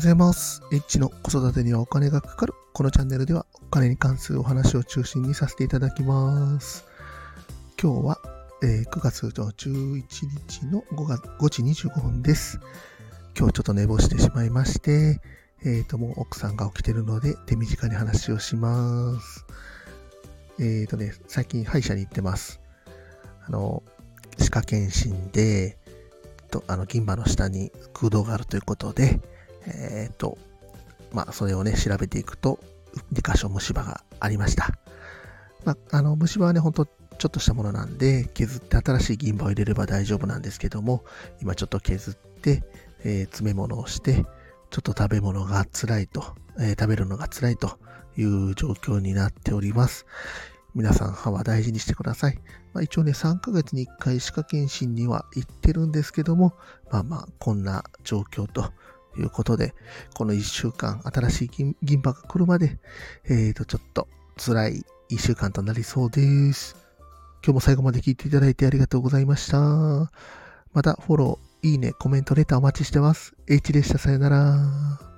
ございます。エッチの子育てにはお金がかかる。このチャンネルではお金に関するお話を中心にさせていただきます。今日は、9月の11日の5時25分です。今日ちょっと寝坊してしまいまして、もう奥さんが起きてるので手短に話をします。最近歯医者に行ってます。歯科検診で銀歯の下に空洞があるということで、それをね調べていくと2箇所虫歯がありました。虫歯はねほんとちょっとしたものなんで削って新しい銀歯を入れれば大丈夫なんですけども、今ちょっと削って、詰め物をしてちょっと食べ物が辛いと、食べるのが辛いという状況になっております。皆さん歯は大事にしてください。一応ね3ヶ月に1回歯科検診には行ってるんですけども、こんな状況ということで、この1週間新しい銀歯が来るまで、ちょっと辛い1週間となりそうです。今日も最後まで聞いていただいてありがとうございました。またフォロー、いいね、コメント、レターお待ちしてます。H でした。さよなら。